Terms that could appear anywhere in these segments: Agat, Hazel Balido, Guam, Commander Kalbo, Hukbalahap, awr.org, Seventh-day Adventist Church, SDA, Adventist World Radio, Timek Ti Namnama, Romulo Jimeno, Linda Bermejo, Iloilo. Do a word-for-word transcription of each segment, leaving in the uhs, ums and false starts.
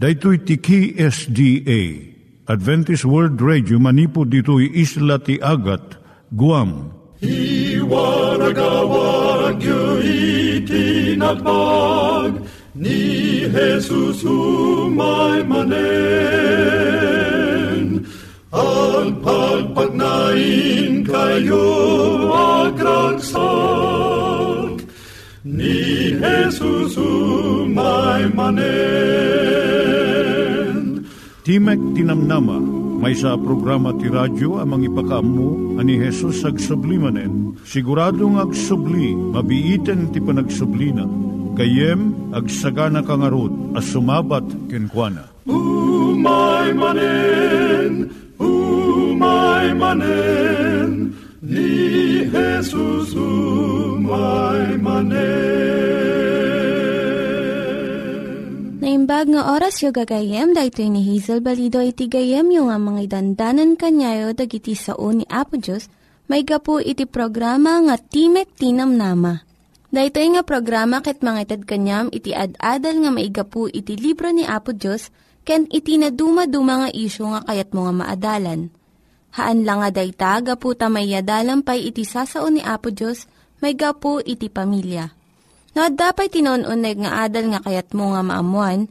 Daitui tiki S D A, Adventist World Radio, manipod ditoy isla ti Agat, Guam. I wanagawag yu itinatpag, ni Jesus umay manen. Ang pagpagnain kayo agkansak, ni Jesus umay manen. Timek Ti Namnama, may sa programa ti radyo amang ipakaammo ani Jesus agsublimanen. Siguradong agsubli, mabiiten ti panagsublina. Kayem agsagana kangarod a sumabat kenkuana. Umay manen, umay manen, ni Jesus umay manen. Naimbag nga oras yung gagayem, dahil ni Hazel Balido iti gagayem yung nga mga dandanan kanyayo dag iti sao ni Apo Diyos, may gapu iti programa nga Timek Ti Namnama. Dahil nga programa ket mangitad kanyam iti ad-adal nga may gapu iti libro ni Apo Diyos, ken iti na dumaduma nga isyo nga kayat mga maadalan. Haan lang nga dayta, gapu tamay adalampay iti sao ni Apo Diyos, may gapu iti pamilya. No, dapay tinon-unay nga adal nga kayat mo nga maamuan,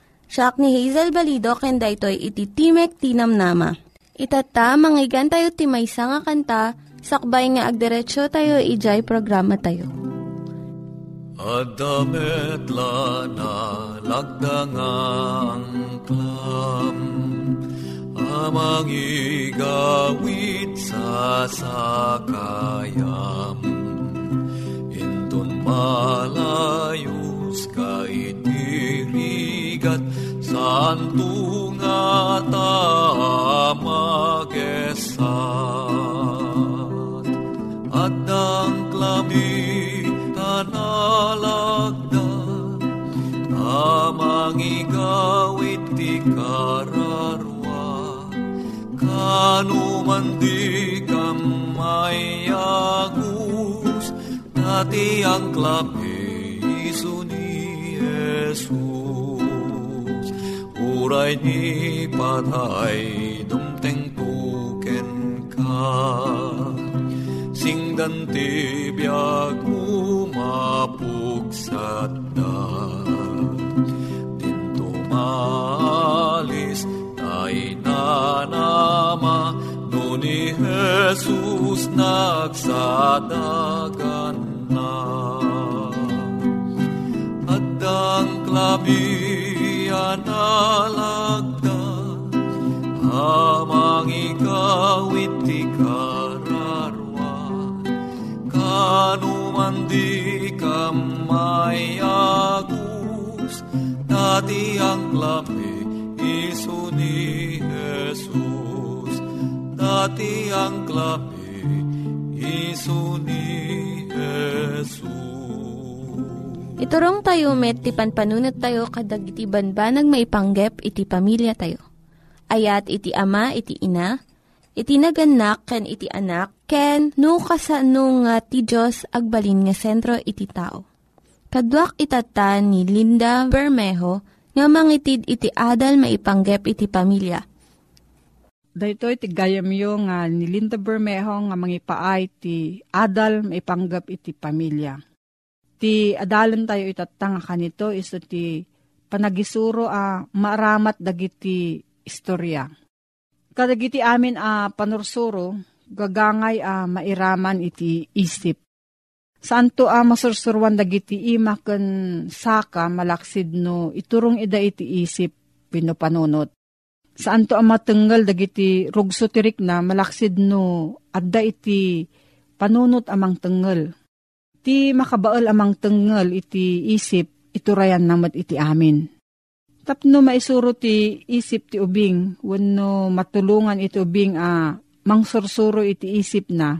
Siya ni Hazel Balido, kenda ito'y iti Timek Ti Namnama. Itata, manggigan tayo timaysa nga kanta, sakbay nga agderetsyo tayo, ijay programa tayo. Adamet lana lagdangang klam, amang igawit sa sakayam. Malayos ka itirigat saan tunga tamagesat at ang klami tanalagdan tamang igawit ikararwa kanumandi kamayagu Ati ang klapi isu ni Jesus uray ni patay dumteng puken ka singdan ti biag umapuksat da tinto malis tay nanama no ni Jesus nagsadagan at ang klabi analagda amang ikawit ikararwa kanuman di kamayagus dati ang klabi isu ni Jesus dati ang klabi isu ni Iturong tayo met, ti panpanunat tayo kadag iti banbanag maipanggep iti pamilya tayo. Ayat iti ama, iti ina, iti naganak, ken iti anak, ken no kasano nga ti Diyos agbalin nga sentro iti tao. Kaduak itata ni Linda Bermejo nga mangitid iti adal maipanggep iti pamilya. Dahito iti gayamyo nga ni Linda Bermejo nga mangipaay ti adal maipanggap iti pamilya. Ti adalan tayo itatanga kanito iso ti panagisuro a maaramat dagiti istorya. Kadagiti amin a panursuro gagangay a mairaman iti isip. Santo a masursuruan dagiti ima ken saka malaksid no iturong ida iti isip pinupanunot. Saan to ang matenggal dagiti rugsotirik na malaksid no adda iti panunot amang tenggal. Ti makabaal amang tenggal iti isip, iturayan namat iti amin. Tapno maisuro ti isip ti ubing, wenno matulungan iti ubing a ah, mangsursuro iti isip na,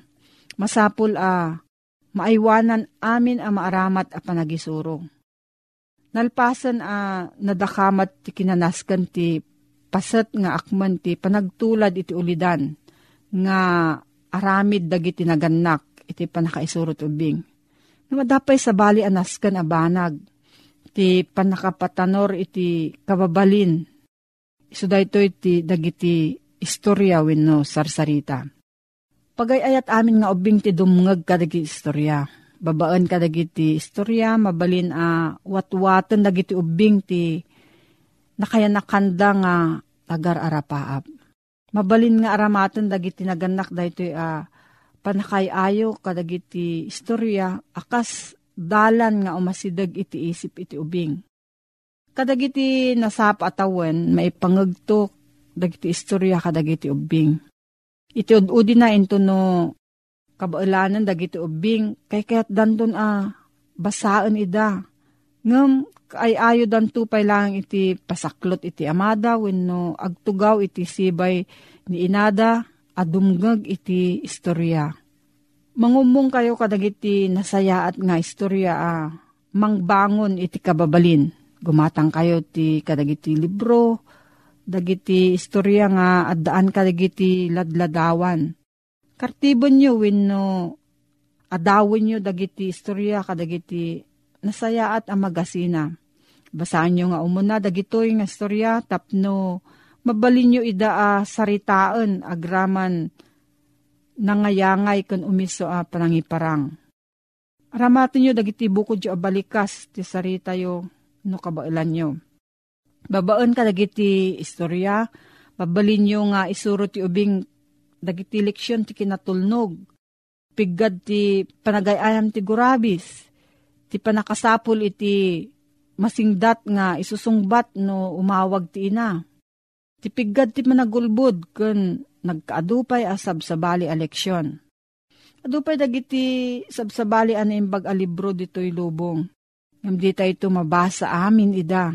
masapul a ah, maaywanan amin a maaramat a panagisuro. Nalpasan a ah, nadakamat ti kinanaskan ti pasat nga akman ti panagtulad iti ulidan, nga aramid dagiti nagannak iti panakaisuro ti ubing. Namadapay sabali anaskan a banag, ti panakapatanor iti kababalin. Isu dayto iti dagiti istorya wenno sarsarita. Pagayayat amin nga ubing ti dumngeg kadagiti istorya. Babaan kadagiti istorya mabalin a watwaten dagiti ubing ti nakayanakanda nga tagar arapaap. Mabalin nga aramaten dagiti nagannak daytoy a panakayayo kadagiti istorya akas dalan nga umasidag iti isip iti ubing. Kadagiti nasap atawen maipangagtok dagiti istorya kadagiti ubing. Iti ududi na into no kabaulanan dagiti ubing kay kaya't dandun a basaan ida. Ngem ay ayo danto pay lang iti pasaklot iti amada wenno agtugaw iti sibay ni inada adumgag iti istorya. Mangumong kayo kadagiti nasaya at nga istorya a ah, mangbangon iti kababalin. Gumatang kayo ti kadagiti libro, dagiti istorya nga addaan kadagiti ladladawan. Kartibon nyo wenno adawin nyo dagiti istorya kadagiti nasaya at amagasina. Basaan nyo nga umuna dagitoy nga istorya tapno mabalin nyo ida a saritaan agraman nangayangay kan umiso a panangiparang. Aramatin nyo dagiti bukod yo abalikas ti sarita yo no kabailan nyo. Babaan ka dagiti istorya, mabalin nyo nga isuro ti ubing dagiti leksyon ti kinatulnog, piggad ti panagayayam ti gurabis, ti panakasapul iti masingdat nga isusungbat no umawag ti ina. Ti piggad ti managulbod kan nagkaadupay a sabsabali a leksyon. Adupay dagiti sabsabali a naimbag a libro dito'y lubong. Ngam di tayo ito mabasa amin ida.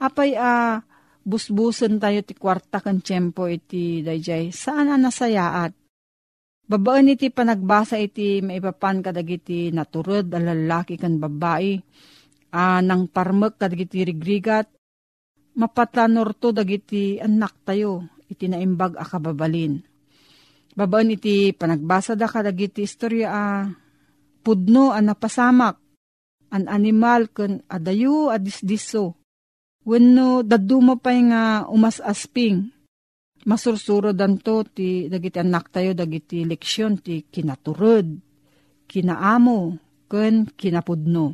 Apay a busbusan tayo ti kwarta kan tiyempo iti dayjay saan a nasayaat. Babaan iti panagbasa iti maipapan kadagiti naturod a lalaki kan babae. A nang parmek kadagiti rigrigat. Mapatanor to dagiti anak tayo. Iti naimbag a kababalin. Babaan iti panagbasa da kadagiti istorya a pudno a napasamak an animal ken adayo a disdiso. Wenno daduma pay nga umasasping. Masursuro danto ti dagiti anak tayo dagiti leksyon ti kinaturod, kinaamo ken kinapudno.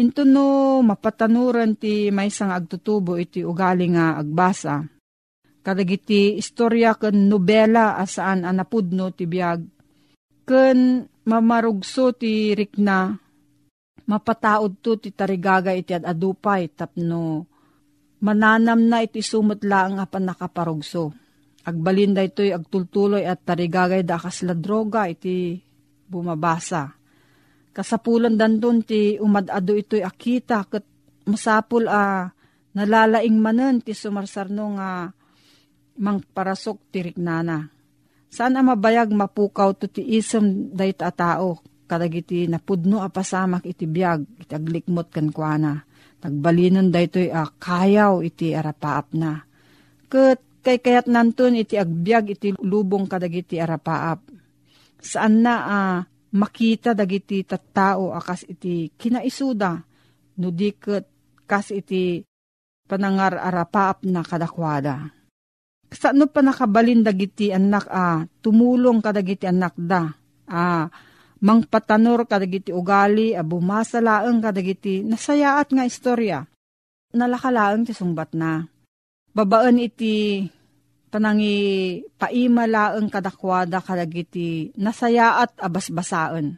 Into no mapatanuran ti maysa nga agtutubo iti ugali nga agbasa. Kadagiti istorya ken nobela asaan anapudno ti biag ken mamarugso ti rikna mapataod to ti tarigaga iti adupay tapno mananam na iti sumutla ang panakaparugso. Agbalinda ito'y agtultuloy at tarigagay dakas la droga iti bumabasa. Kasapulan dandun ti umadado ito'y akita ket masapul a nalalaing manen ti sumarsarno nga mangparasok tiriknana. Saan ang mabayag mapukaw to ti isem dayto a tao, kadagiti napudno a pasamak iti biag, iti aglikmot kankwana. Nagbalinon daytoy a kayaw iti arapaap na. Ket kay kayat nantun iti agbiag iti lubong kadagiti arapaap. Saan na a ah, makita dagiti tattao akas iti kinaisuda, no di ket kas iti panangar arapaap na kadakwada. Saan pa nakabalin dagiti anak a ah, tumulong kadagiti anak da a ah, mangpatanor kadagiti ugali a ah, bumasa laeng kadagiti nasayaat nga istorya nalakalaeng ti sungbat na. Babaan iti panangi paima laeng kadakwada kadagiti nasayaat a basbasaen.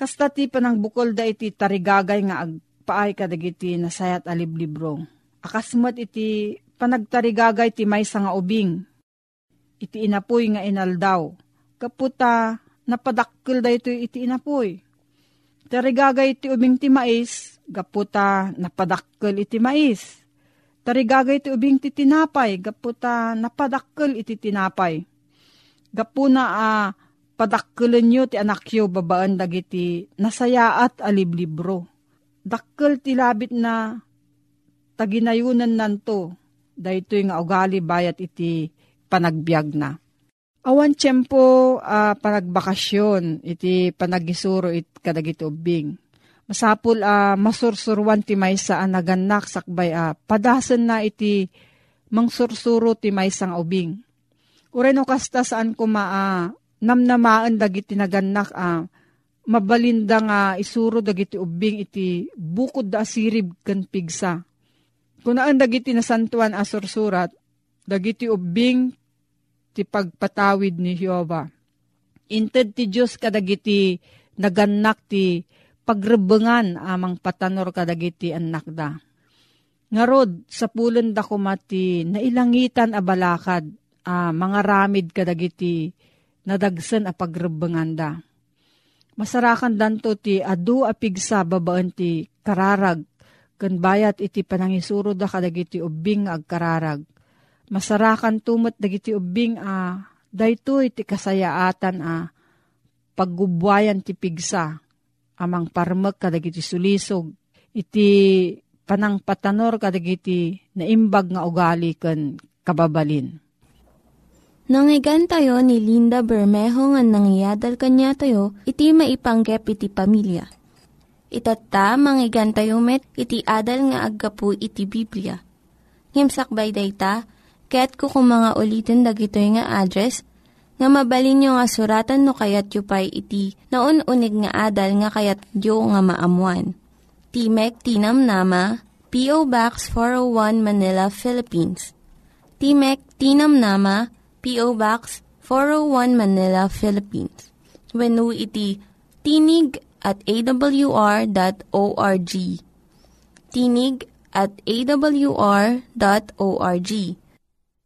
Kasta ti panangbukol da iti tarigagay nga agpaay kadagiti nasayat a liblibro. Akasmat iti panagtarigagay ti maysa nga ubing, iti inapoy nga inaldaw, kaputa napadakkel dayto iti inapoy. Tarigagay ti ubing ti mais, kaputa napadakkel iti mais. Tarigagay ti ubing ti tinapay, gaputa napadakkel iti tinapay. Gapuna a ah, padakkelan nyo ti anakyo babaan dagiti nasayaat aliblibro. Dakkel ti labit na taginayunan nanto, daytoy nga ugali bayat iti panagbiag na. Awan tiyempo uh, panagbakasyon iti panagisuro it kadagiti ubing. Masapul a uh, masursurwan ti maysa an nagannak sakbay a uh, padasen na iti mangsursuro ti maysang ubing. Ureno kasta saan kuma uh, namnamaan dagiti nagannak a uh, mabalinda nga uh, isuro dagiti ubing iti bukod da asirib ken pigsa. Kunaan dagiti nasantuan a sursurat dagiti ubing ti pagpatawid ni Jehova. Inted ti Dios kadagiti nagannak ti pagrebengan amang patanor kadagiti anak da. Ngarod, sa pulen da kumati, nailangitan a balakad, a mga ramid kadagiti, nadagsen a pagrebengan da. Masarakan danto ti adu a pigsa babaan ti kararag, ken bayat iti panangisuro da kadagiti ubing agkararag. Masarakan tumet dagiti ubing a, daytoy ti kasayaatan a, paggubwayan ti pigsa, amang parmek kadagiti sulisog iti panangpatanor kadagiti naimbag nga ugali ken kababalin. Nangyigan tayo ni Linda Bermejo nga nangyadal kanya tayo iti maipanggep iti pamilya. Itatta mangyigan tayo met iti adal nga aggapu iti Biblia. Ngimsakbay dayta ket kukumanga ulitin dagitoy nga address nga mabalin nyo nga suratan no kayat yu pa'y iti na un-unig nga adal nga kayat yu nga maamuan. Timek Ti Namnama, P O. Box four oh one Manila, Philippines. Timek Ti Namnama, P O. Box four oh one Manila, Philippines. Wenu iti tinig at a w r dot org. Tinig at a w r dot org.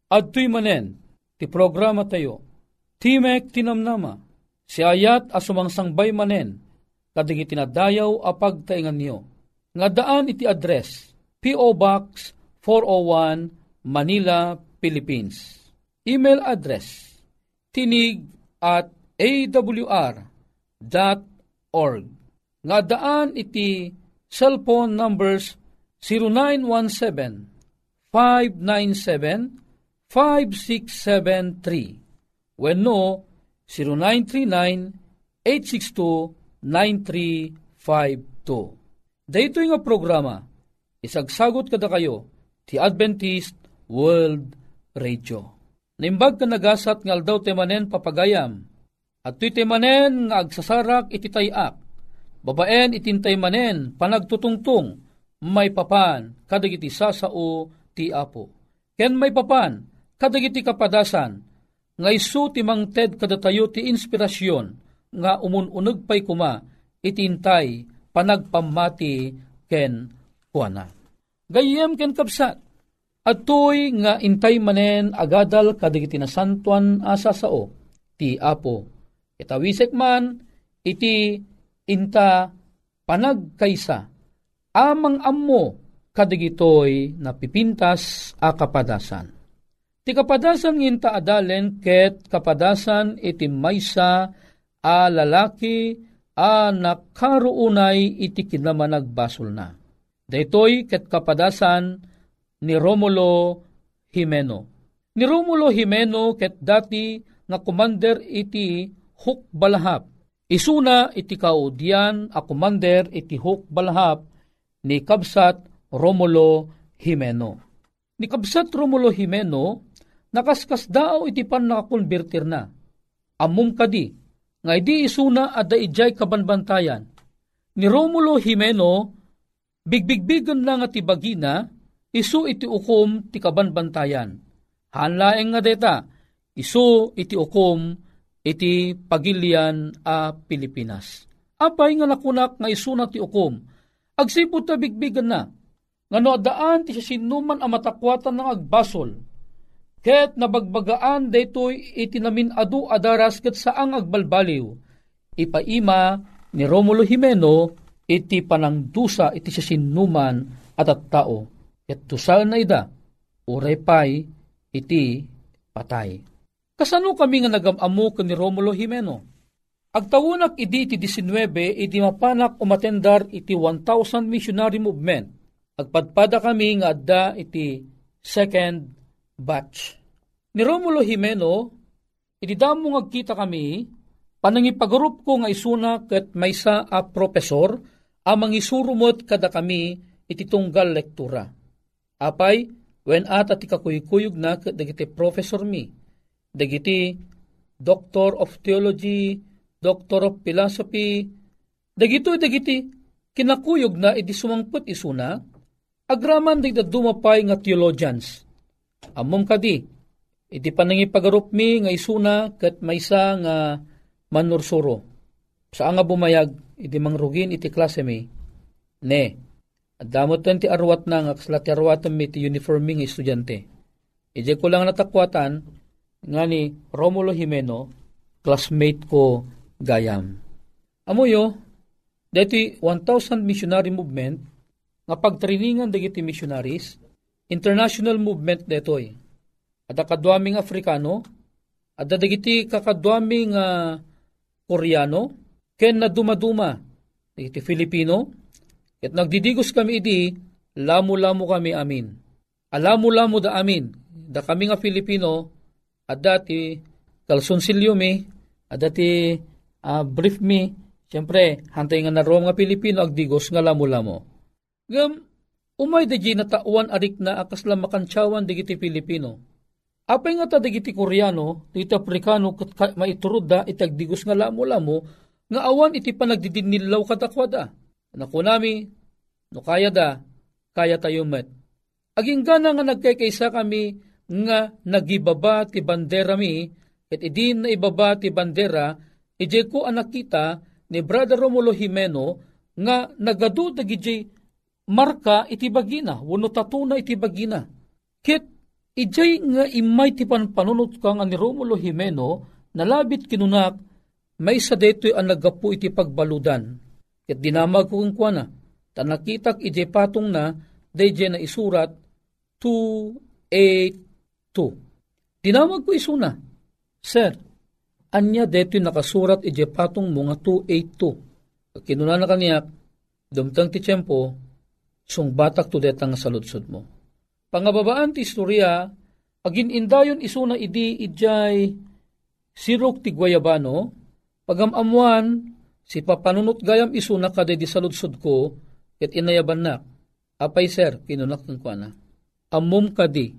At tuy manen, ti programa tayo. Timek Ti Namnama, si ayat asumangsangbay manen, kadig itinadayaw a pagtaingan niyo. Nga daan iti address, P O. Box four oh one, Manila, Philippines. Email address, tinig at a w r dot org. Nga daan iti cellphone numbers zero nine one seven, five nine seven, five six seven three. When no, zero nine three nine, eight six two, nine three five two. Dito yung programa, isagsagot kada kayo, ti Adventist World Radio. Naimbag ka nagasat ngal daw temanen papagayam, at tuy temanen nga agsasarak ititayak, babaen itintay manen panagtutungtung, may papan kadagiti sasao ti apo. Ken may papan kadagiti kapadasan, nga isu timang ted kada tayo ti inspirasyon, nga umununag pa'y kuma, itintay, panagpamati, ken kuana. Gayem ken kapsat, at to'y nga intay manen agadal kadagiti na santuan asasao, ti apo. Itawisek man, iti inta panagkaysa, amang ammo kadagito'y napipintas a kapadasan. Ti kapadasan nginta adalen ket kapadasan iti maysa a lalaki a nakaruunay iti kinamanagbasol na. Daytoy ket kapadasan ni Romulo Jimeno. Ni Romulo Jimeno ket dati nga commander iti Hukbalahap. Isuna iti kaudyan a commander iti Hukbalahap ni Kabsat Romulo Jimeno. Ni Kabsat Romulo Jimeno nakaskas dao iti pan nakakonvertir na. Amum kadi, nga di isuna at daidjay kabanbantayan. Ni Romulo Jimeno, bigbigbigan lang at ibagina, isu iti ukom ti kabanbantayan. Hanlaeng nga deta, isu iti ukom iti pagilian a Pilipinas. Apay nga nakunak nga isuna ti ukom, agsipot na bigbigan na, nga noadaan ti sinuman ang matakwatan ng agbasol, ket nabagbagaan daytoy itinamin adu adaras ket saang agbalbaliw. Ipaima ni Romulo Jimeno iti panangdusa iti sinuman at at tao. Ket tusal na ida, uray pay, iti patay. Kasano kami nga nagamamu ken ni Romulo Jimeno? Agtawunak idi iti nineteen, iti mapanak umatendar iti one thousand missionary movement. Agpadpada kami nga adda iti second batch. Ni Romulo Jimeno, iti damo nga kita kami, panangipagurup ko nga isuna ket maysa a professor, amang isurumot kada kami ititunggal lektura. Apay, wen at ati kakuyukuyug na dagiti professor mi, dagiti doctor of theology, doctor of philosophy, dagito dagiti kinakuyog na iti sumangput isuna, agraman digda dumapay nga theologians. Amom kadi, iti panangipagurup mi nga isuna ket maysa nga manursuro. Sa nga bumayag, iti mangrugin iti klase mi, ne, adamot na ti arwat na nga kasla ti arwatan mi ti uniforming estudyante. Ije ko lang natakwatan nga ni Romulo Jimeno, classmate ko gayam. Amuyo, dati one thousand missionary movement, nga pagtriningan dagiti missionaries, international movement detoy. Ada kadwaming Afrikano, ada dagiti kakadwaming uh, Koreano, ken na dumaduma, iti Filipino, ket nagdidigos kami idi, lamu-lamu kami amin. Alamu-lamu da amin, da kami nga Filipino, at dati, kalsunsilyo mi, at dati, uh, brief mi, siyempre, hantay nga naroong nga Filipino, agdigos nga lamu-lamu. Gam, umay da na tawan arik na akas lang makansyawan digiti Filipino. Apay nga ta digiti Koreano, digiti Afrikano, maiturod da, itagdigos nga lamu-lamu, nga awan iti panagdidinilaw katakwada. Nakunami, no kaya da, kaya tayo met. Aging gana nga nagkaysa kami nga nagibaba ti bandera mi, at idin na ibaba ti bandera, ije ko anakita ni Brother Romulo Jimeno nga nagadu dagiti marka iti bagina, wano tatuna iti bagina. Kit ije nga imay ti panpanunot ka nga ni Romulo Jimeno, nalabit kinunak, may isa deto'y ang nagapu iti pagbaludan. Ket dinamag kong kuwana, tanakitak ije patong na, dayje na isurat, two eighty-two. Dinamag ko isuna, Sir, anya deto'y nakasurat ije patong mga two eighty-two. Kinuna na kaniyak, dumtang ti tiyempo, sung batak to detang saludsod mo. Pangababaan ti istorya, agin indayon isuna idi ijay sirok ti Guayabano, pagamamuan, si papanunot gayam isuna kaday di saludsod ko, ket inayaban na, apay sir, kinunak ng kwa na, amum kadi,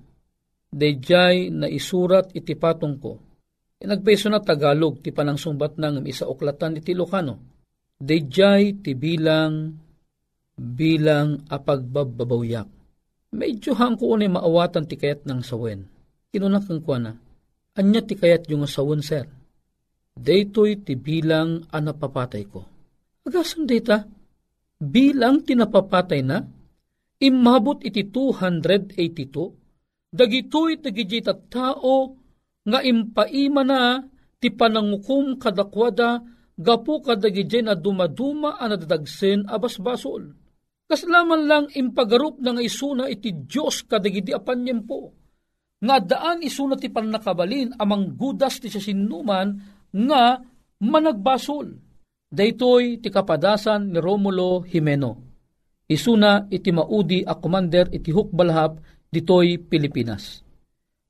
dayjay na isurat iti patong ko. Inagpeso na Tagalog, ti panang sumbat ng isa oklatan iti Ilocano, dayjay ti bilang, bilang apagbababawiyak. Medyo hangkoon ay maawatan ti kayat ng sawen. Kinunak ng kwa na, anya ti kayat yung sawen sir. Daytoy ti bilang anapapatay ko. Agasan data, bilang tinapapatay na, imabot iti two eighty-two, dagitoy tagijita tao, nga impaima na, ti panangukum kadakwada, gapo kadagijay na dumaduma anadadagsin abasbasol. Kaslaman lang impagarup na nga isuna iti Diyos kadagidi apanyem po, nga daan isuna ti panakabalin amang gudas ti sasinuman, nga managbasol. Daytoy ti kapadasan ni Romulo Jimeno. Isuna iti maudi a commander iti hukbalhap ditoy Pilipinas.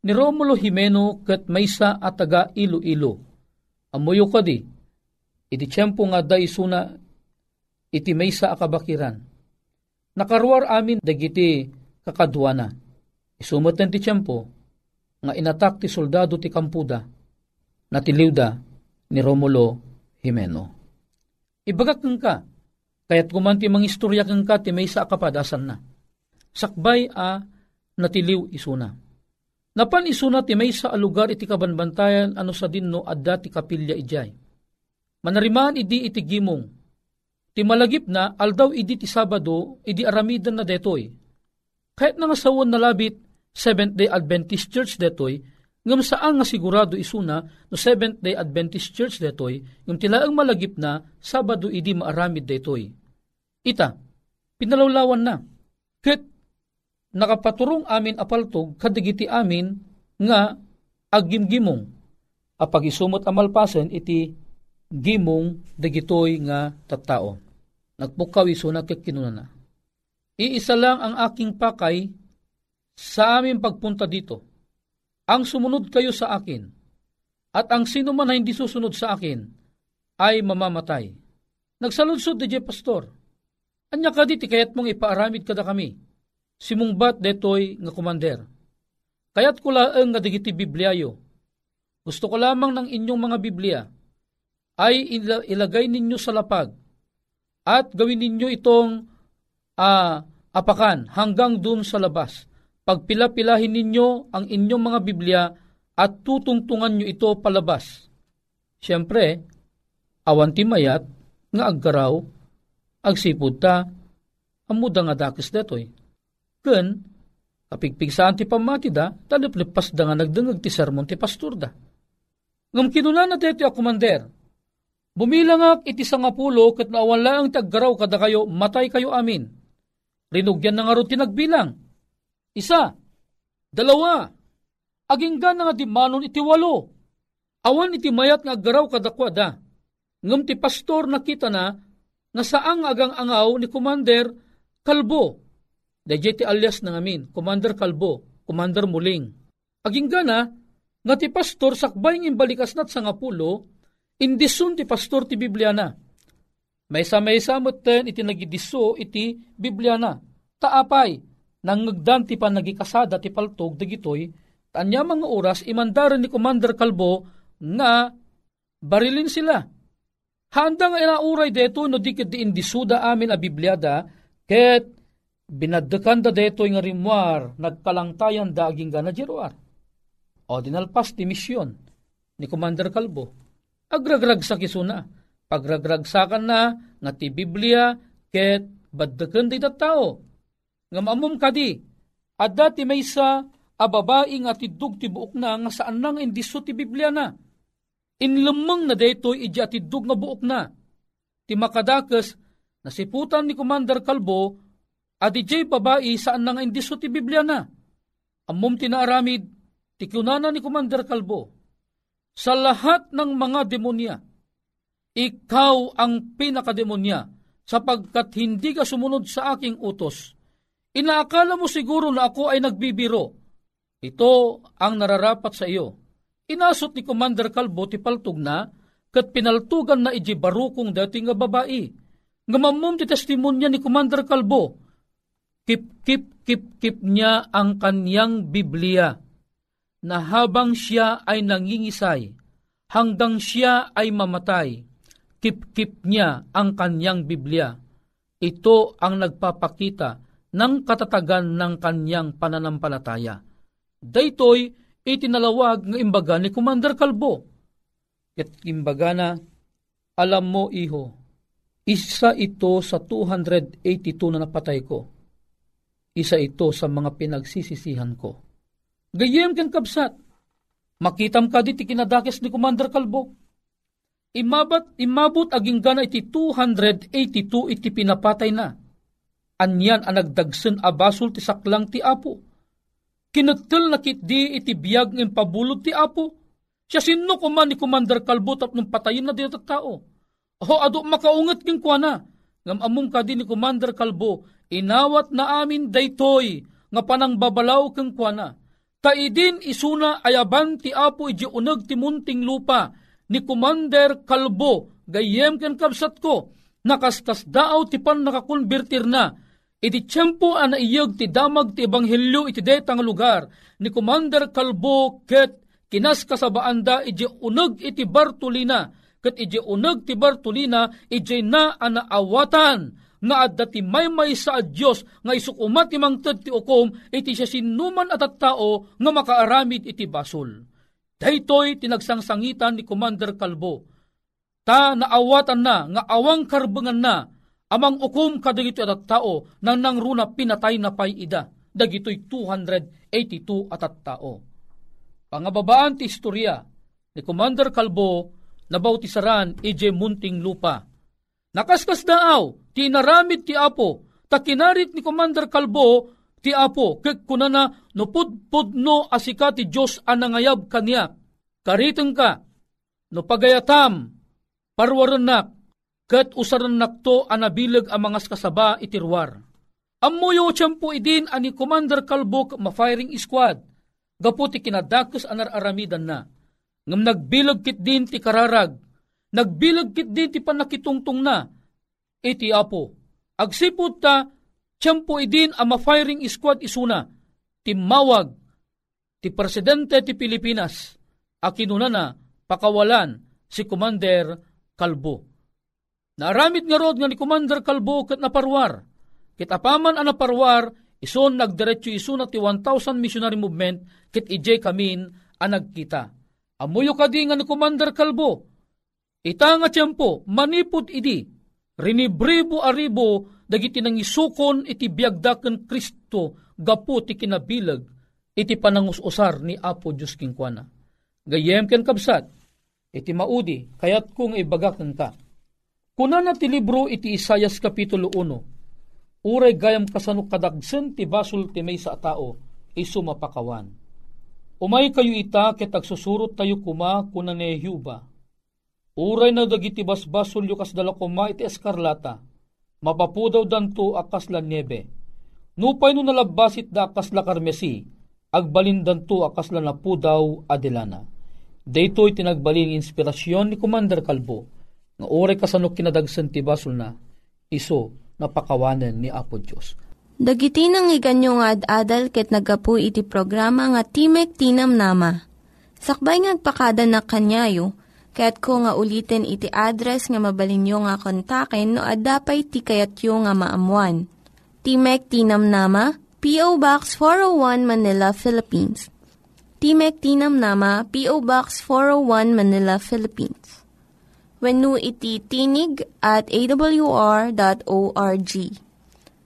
Ni Romulo Jimeno ket maysa a taga Iloilo. Amuyo kadi, iti tiyempo nga da isuna iti maysa a kabakiran. Nakaruar amin dagiti kakadwana. Isumatan ti tiyempo nga inatak ti soldado ti Kampuda. Natiliwda ni Romulo Jimeno. Ibagak ng ka, kaya't kumanti mang istorya ng ka, ti may sa kapadasan na. Sakbay a natiliw isuna. Napan isuna ti may sa alugar iti kabanbantayan ano sa dinno adda ti kapilya ijay. Manarimaan idi iti gimong. Ti malagip na aldaw idi ti Sabado, idi aramidan na detoy. Kaya't nga sawon na labit, Seventh-day Adventist Church detoy, ngam saan nga sigurado isuna no Seventh-day Adventist Church detoy, ngam tila ang malagip na Sabado idi maaramid detoy. Ita, pinalawlawan na. Ket nakapaturong amin apaltog kadagiti amin nga aggimgimong apag isumot amalpasen iti gimong dagitoy nga tattao. Nagpukaw iso na kikinunana. Iisa lang ang aking pakay sa aming pagpunta dito. Ang sumunod kayo sa akin, at ang sino man na hindi susunod sa akin ay mamamatay. Nagsaludsod di je pastor. Anya ka diti kayat mong ipaaramid kada kami. Simungbat detoy nga commander. Kayat ko laeng nga digiti Bibliayo. Gusto ko lamang ng inyong mga Biblia ay ilagay ninyo sa lapag at gawin ninyo itong uh, apakan hanggang dun sa labas. Pagpila-pilahin ninyo ang inyong mga Biblia at tutungtungan nyo ito palabas. Siyempre, awan timayat nga aggaraw agsipod ta amuda nga dakis detoy. Ken kapigpigsaan ti pamati da, taliplipas da nga nagdangag ti sermon ti pastor da. Ngam kinunana dito ya, commander, bumilangak iti sangapulo ket naawala ang taggaraw kada kayo, matay kayo amin. Rinugyan na nga rin tinagbilang. Isa, dalawa, aginggan na nga di manon iti walo. Awan iti mayat nga aggaraw kada kwada. Ngam ti pastor nakita na, nasaang agang angaw ni Commander Kalbo. Dahil ti alias na ngamin, Commander Kalbo, Commander Muling. Aging gana, nga ti pastor sakbay ng imbalikas nat sa ngapulo, indisun ti pastor ti Bibliana. May sama-isamot ten iti nagidiso iti Bibliana. Taapay, nangagdan ti panagikasada ti paltog dagitoy, tanya mga oras imandaran ni Commander Kalbo nga barilin sila. Handang inauray deto no dikit di indisuda amin a Bibliada, ket binadakanda detoy nga rimwar, nagkalangtayan da aging gana jeroar. O dinalpas ti misyon ni Commander Kalbo. Agragragsak isuna. Pagragragsakan na nga ti Biblia ket baddakan di tattao. Nga maamom kadi, at dati may sa ababae nga tidug ti buok na nga saan nang indiso ti Biblia na. Inlamang na detoy ija tidug nga buok na. Ti makadakes nasiputan ni Commander Kalbo adi jay babae saan na nga indiso ti Biblia na. Amom tinaaramid, tikunana ni Commander Kalbo. Sa lahat ng mga demonya, ikaw ang pinakademonya sapagkat hindi ka sumunod sa aking utos. Inaakala mo siguro na ako ay nagbibiro. Ito ang nararapat sa iyo. Inasot ni Commander Kalbo ti paltog na kat pinaltugan na iji barukong dating nga babae. Ngamamom ti testimonya ni Commander Kalbo. Kip, kip, kip, kip niya ang kaniyang Biblia na habang siya ay nangingisay, hanggang siya ay mamatay. Kip, kip niya ang kaniyang Biblia. Ito ang nagpapakita ng katatagan ng kaniyang pananampalataya. Daytoy, itinalawag ng imbaga ni Commander Kalbo. At imbaga na, alam mo iho, isa ito sa two hundred eighty-two na napatay ko. Isa ito sa mga pinagsisisihan ko. Gayem ken kabsat, makitam ka di ti kinadakes ni Commander Kalbo. Imabat, imabot aging gana iti two hundred eighty-two iti pinapatay na. Anyan ang nagdagsen a basol ti saklang ti Apo. Kinattel na kitdi iti biyag ng pabulod ti Apo. Siya sino kuman ni Commander Kalbo tapnong patayin na dito tao. O adu makaunget king kuana. Ngamamong ka din ni Commander Kalbo, inawat na amin daytoy, nga panang babalaw kang kuana. Taidin isuna ayaban ti Apo iji uneg ti munting lupa ni Commander Kalbo, gayem ken kabsat ko, nakastas daaw ti pan nakakonvertir na, iti tiyempo a naiyeg ti damag ti ebanghelyo iti detang lugar ni Commander Kalbo ket kinaskasabaan da iji uneg iti Bartolina. Kat ije unag ti Bartolina, ije na anaawatan, nga adda ti maymay sa Dios nga isukumat ti mangted ti ukom, iti siya sinuman at at tao, nga makaaramid iti basol. Daytoy tinagsangsangitan ni Commander Kalbo, ta naawatan na, nga awang karbengan na, amang ukom kadagitoy at at tao, nang nangruna pinatay na pay ida, dagitoy two hundred eighty-two at at tao. Pangababaan ti istorya ni Commander Kalbo, nabautisaran ije munting lupa. Nakaskas daaw, tinaramid ti Apo, takinarit ni Commander Kalbo, ti Apo, kekkunana nupudpudno asika ti Diyos anangayab kaniya. Kariteng ka, nupagayatam, parwaranak, ket usaranak to anabilag amangas kasaba itirwar. Ammuyo tiyempo idin ani Commander Kalbo ma-firing squad, gapu ti kinadakus anar aramidan na. Ngam nagbilag kit din ti kararag, nagbilag kit din ti panakitungtong na, iti Apo. Agsipud ta, tiyempo idin ama firing squad isuna, timawag, ti presidente ti Pilipinas, akinuna na pakawalan si Commander Kalbo. Naaramid nga rod nga ni Commander Kalbo ket naparwar. Ket apaman an naparwar, ison nagdiretso iso na ti one thousand missionary movement ket ijay kamin an nagkita. Amuyo kadi nga ni Commander Kalbo. Ita nga tiempo manipud idi rinibribo aribo dagiti nangisukon iti biagdaken Kristo gapu ti kinabilag iti panangusosar ni Apo Dios kingkuana. Gayem ken kabsat, iti maudi, kayat kong ibagakan ka. Kunana ti libro iti Isayas Kapitulo one, uray gayam kasano kadagsen ti basul ti may sa tao, isu mapakawan. Umay kayo ita, ket agsusurot tayo kuma, kunan ni Yuba. Uray na dagiti basbasul yu kasdala kuma iti eskarlata, mapapudaw danto akas la niebe. Nupay no nalabasit da akas la karmesi, agbalindanto akas la napudaw adelana. Daytoy tinagbalin inspirasyon ni Commander Kalbo nga ore kasano kinadagsen ti basol na iso napakawanen ni Apo Dios. Dagiti nangyiganyo nga ad-adal ket nagapu iti programa nga Timek Ti Namnama. Sakbay ngagpakada na kanyayo ket ko nga ulitin iti address nga mabalinyo nga kontaken no ad-dapay ti kayatyo nga maamuan. Timek Ti Namnama, P O Box four oh one Manila, Philippines. Timek Ti Namnama, P O Box four oh one, Manila, Philippines. Wenno iti tinig at a w r dot org.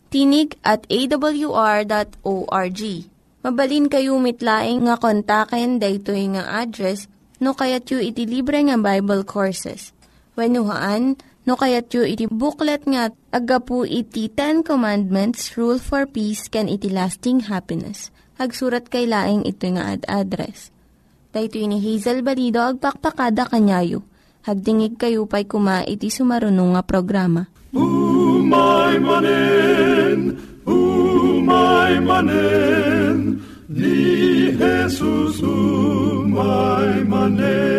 Tinig at a w r dot org. Mabalin kayo mitlaing nga kontaken daytoy nga address no kayatyo iti libre nga Bible Courses. Wennohaan no kayatyo iti booklet nga agapu iti Ten Commandments, Rule for Peace, can iti Lasting Happiness. Hagsurat kay laing ito nga ad address. Daytoy ni Hazel Balido agpakpakada kanyayo. Hagdingig kayo pa'y kuma iti sumarunong nga programa. Umay manen, umay manen, ni Jesus umay manen.